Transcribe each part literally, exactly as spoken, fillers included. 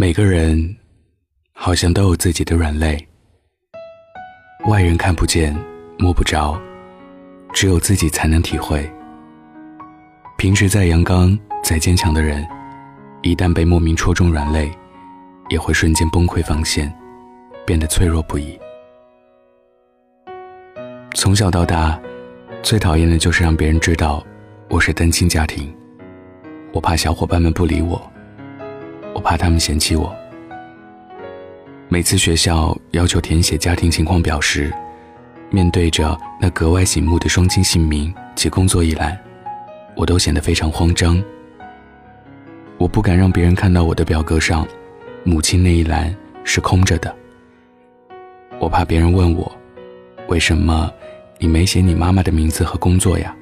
每个人好像都有自己的软肋，外人看不见摸不着，只有自己才能体会。平时再阳刚再坚强的人，一旦被莫名戳中软肋，也会瞬间崩溃防线，变得脆弱不已。从小到大，最讨厌的就是让别人知道我是单亲家庭，我怕小伙伴们不理我，我怕他们嫌弃我。每次学校要求填写家庭情况表时，面对着那格外醒目的双亲姓名及工作一栏，我都显得非常慌张。我不敢让别人看到我的表格上母亲那一栏是空着的，我怕别人问我，为什么你没写你妈妈的名字和工作呀？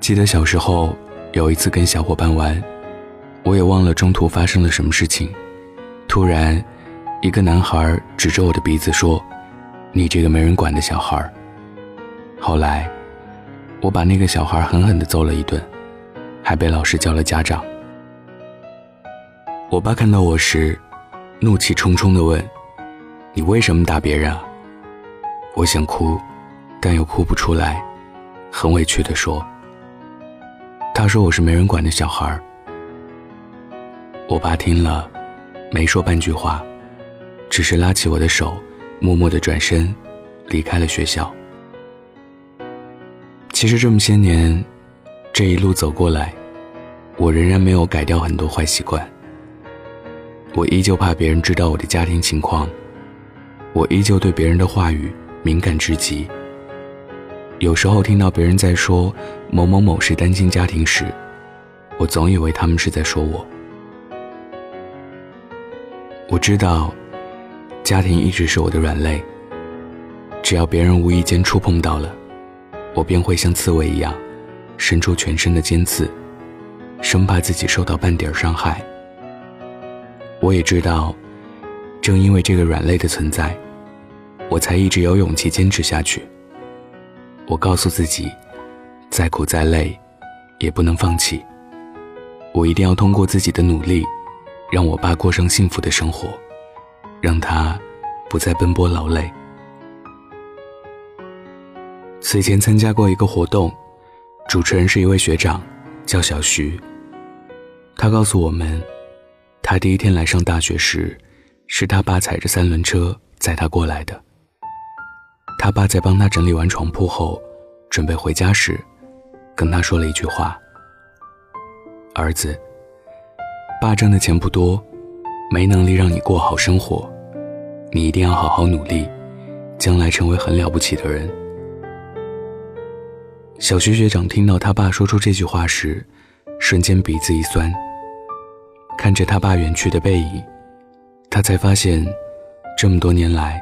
记得小时候有一次跟小伙伴玩，我也忘了中途发生了什么事情，突然一个男孩指着我的鼻子说，你这个没人管的小孩。后来我把那个小孩狠狠地揍了一顿，还被老师叫了家长。我爸看到我时怒气冲冲地问，你为什么打别人啊？我想哭但又哭不出来，很委屈地说，他说我是没人管的小孩。我爸听了没说半句话，只是拉起我的手，默默地转身离开了学校。其实这么些年，这一路走过来，我仍然没有改掉很多坏习惯。我依旧怕别人知道我的家庭情况，我依旧对别人的话语敏感至极。有时候听到别人在说某某某是单亲家庭时，我总以为他们是在说我。我知道家庭一直是我的软肋，只要别人无意间触碰到了，我便会像刺猬一样伸出全身的尖刺，生怕自己受到半点伤害。我也知道正因为这个软肋的存在，我才一直有勇气坚持下去。我告诉自己，再苦再累也不能放弃，我一定要通过自己的努力让我爸过上幸福的生活，让他不再奔波劳累。此前参加过一个活动，主持人是一位学长，叫小徐。他告诉我们，他第一天来上大学时，是他爸踩着三轮车载他过来的。他爸在帮他整理完床铺后，准备回家时，跟他说了一句话：儿子，爸挣的钱不多，没能力让你过好生活，你一定要好好努力，将来成为很了不起的人。小徐学长听到他爸说出这句话时，瞬间鼻子一酸，看着他爸远去的背影，他才发现这么多年来，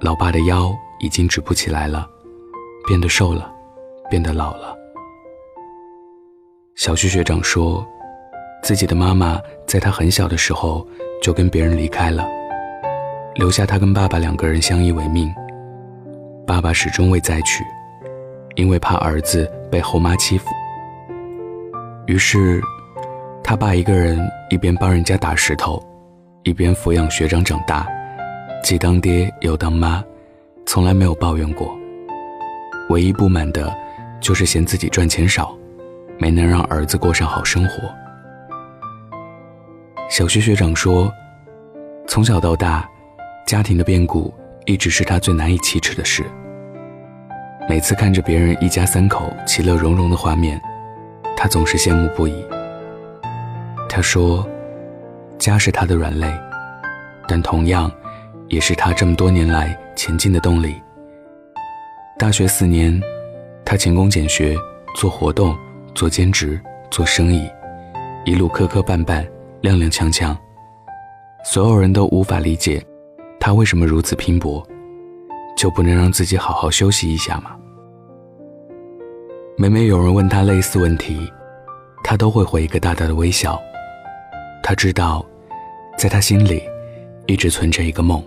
老爸的腰已经直不起来了，变得瘦了，变得老了。小徐学长说，自己的妈妈在他很小的时候就跟别人离开了，留下他跟爸爸两个人相依为命。爸爸始终未再娶，因为怕儿子被后妈欺负，于是他爸一个人一边帮人家打石头，一边抚养学长长大，既当爹又当妈，从来没有抱怨过。唯一不满的就是嫌自己赚钱少，没能让儿子过上好生活。小徐学长说，从小到大，家庭的变故一直是他最难以启齿的事。每次看着别人一家三口其乐融融的画面，他总是羡慕不已。他说，家是他的软肋，但同样也是他这么多年来前进的动力。大学四年，他勤工俭学，做活动，做兼职，做生意，一路磕磕绊绊，踉踉跄跄，所有人都无法理解他为什么如此拼搏，就不能让自己好好休息一下吗？每每有人问他类似问题，他都会回一个大大的微笑。他知道，在他心里一直存着一个梦，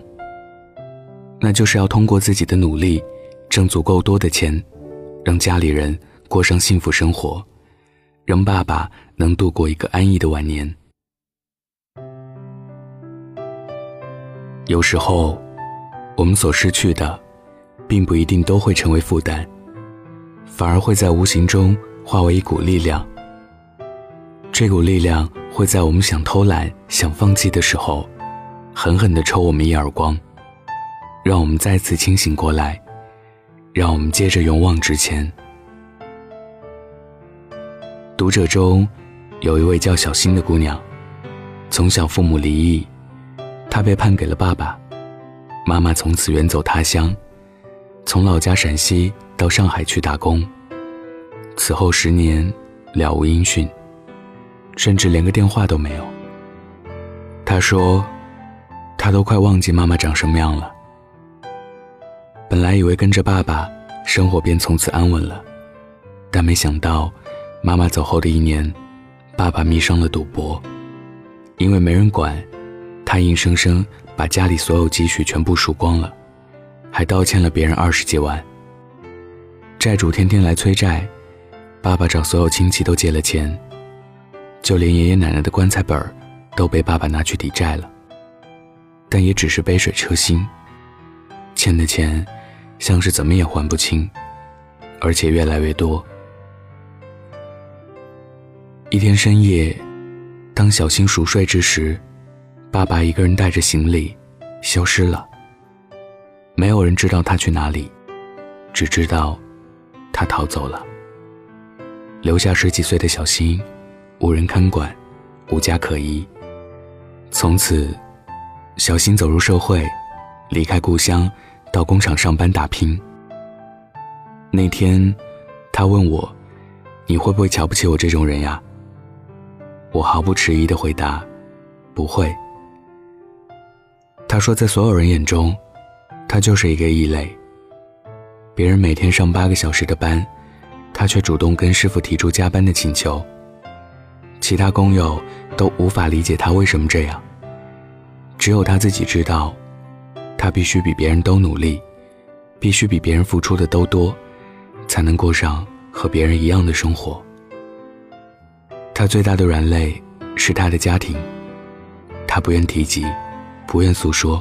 那就是要通过自己的努力挣足够多的钱，让家里人过上幸福生活，让爸爸能度过一个安逸的晚年。有时候，我们所失去的，并不一定都会成为负担，反而会在无形中化为一股力量。这股力量会在我们想偷懒、想放弃的时候，狠狠地抽我们一耳光，让我们再次清醒过来，让我们接着勇往直前。读者中，有一位叫小新的姑娘，从小父母离异，她被判给了爸爸，妈妈从此远走他乡，从老家陕西到上海去打工，此后十年了无音讯，甚至连个电话都没有。她说，她都快忘记妈妈长什么样了。本来以为跟着爸爸，生活便从此安稳了，但没想到，妈妈走后的一年，爸爸迷上了赌博，因为没人管，他硬生生把家里所有积蓄全部输光了，还倒欠了别人二十几万。债主天天来催债，爸爸找所有亲戚都借了钱，就连爷爷奶奶的棺材本都被爸爸拿去抵债了，但也只是杯水车薪，欠的钱像是怎么也还不清，而且越来越多。一天深夜，当小新熟睡之时，爸爸一个人带着行李消失了。没有人知道他去哪里，只知道他逃走了，留下十几岁的小新无人看管，无家可依。从此，小新走入社会，离开故乡，到工厂上班打拼。那天他问我，你会不会瞧不起我这种人呀？我毫不迟疑地回答，不会。他说，在所有人眼中，他就是一个异类。别人每天上八个小时的班，他却主动跟师傅提出加班的请求。其他工友都无法理解他为什么这样，只有他自己知道，他必须比别人都努力，必须比别人付出的都多，才能过上和别人一样的生活。他最大的软肋是他的家庭，他不愿提及，不愿诉说。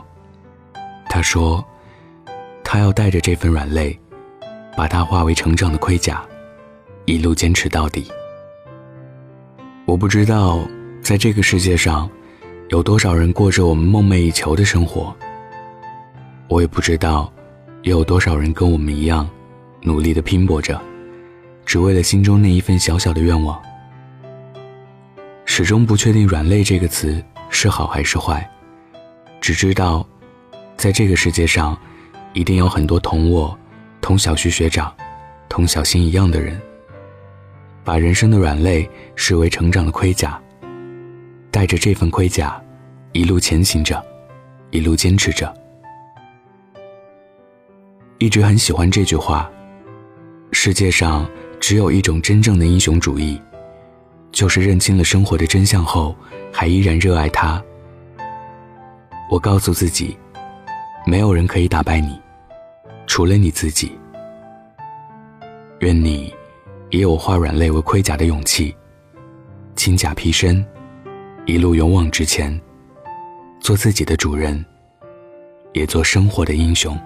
他说，他要带着这份软肋，把它化为成长的盔甲，一路坚持到底。我不知道在这个世界上有多少人过着我们梦寐以求的生活，我也不知道也有多少人跟我们一样努力地拼搏着，只为了心中那一份小小的愿望。始终不确定软肋这个词是好还是坏，只知道在这个世界上一定有很多同我、同小徐学长、同小新一样的人，把人生的软肋视为成长的盔甲，带着这份盔甲一路前行着，一路坚持着。一直很喜欢这句话，世界上只有一种真正的英雄主义，就是认清了生活的真相后，还依然热爱它。我告诉自己，没有人可以打败你，除了你自己。愿你也有化软肋为盔甲的勇气，轻甲披身，一路勇往直前，做自己的主人，也做生活的英雄。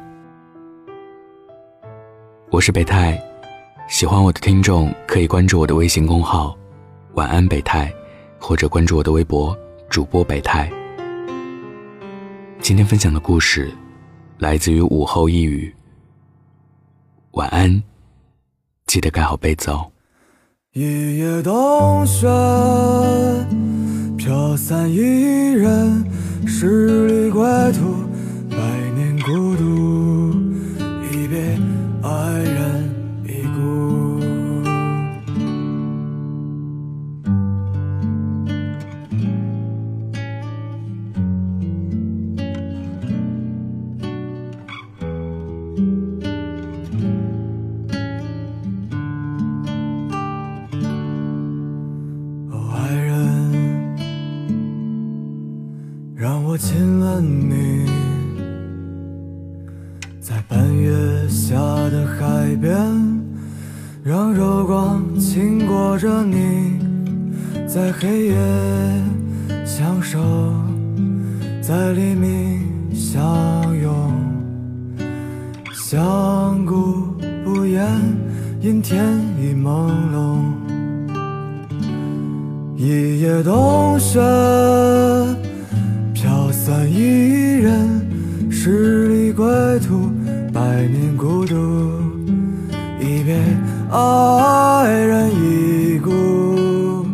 我是北太，喜欢我的听众可以关注我的微信公号晚安北太，或者关注我的微博主播北太。今天分享的故事来自于午后一语。晚安，记得盖好被子哦。一夜冬雪飘散一人，十里归途百年孤独，一别爱人已故。让我亲吻你，在半月下的海边，让柔光轻裹着你，在黑夜相守，在黎明相拥，相顾不言，因天意朦胧。一夜冬雪，飘散一人，十里归途，百年孤独。一别爱人已故，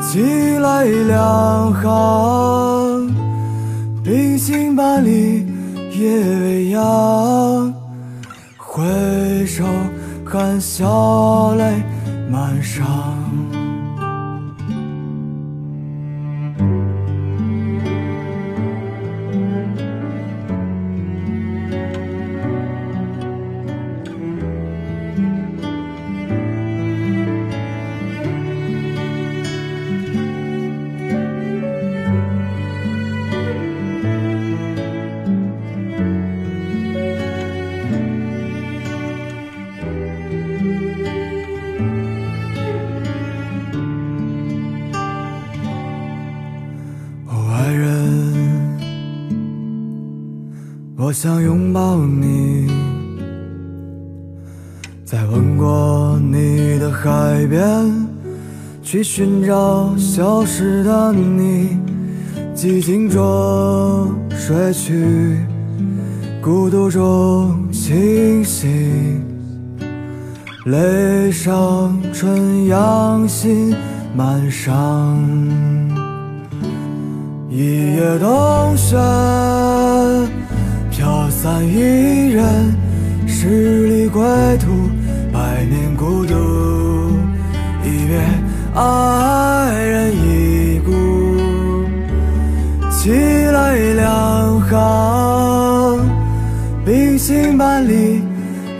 寄来两行，冰心半里夜未央。回首含笑泪满裳。 我想拥抱你，在吻过你的海边，去寻找消失的你。寂静中睡去，孤独中清醒，泪上春阳，心满伤。一夜冬雪。 飘散一人，十里归途，百年孤独。一别爱人已故，寄来两行，冰心半里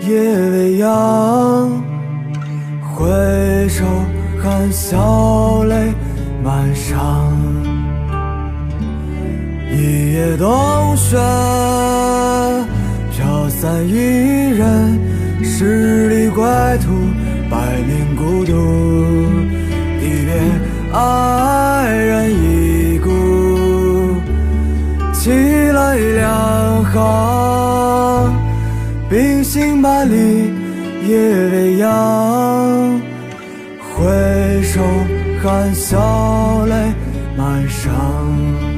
夜未央。回首含笑泪满裳，一夜冬雪。 飘散一人，十里归途，百年孤独。一别爱人已故，寄来两行，冰心半里夜未央。回首含笑泪满裳。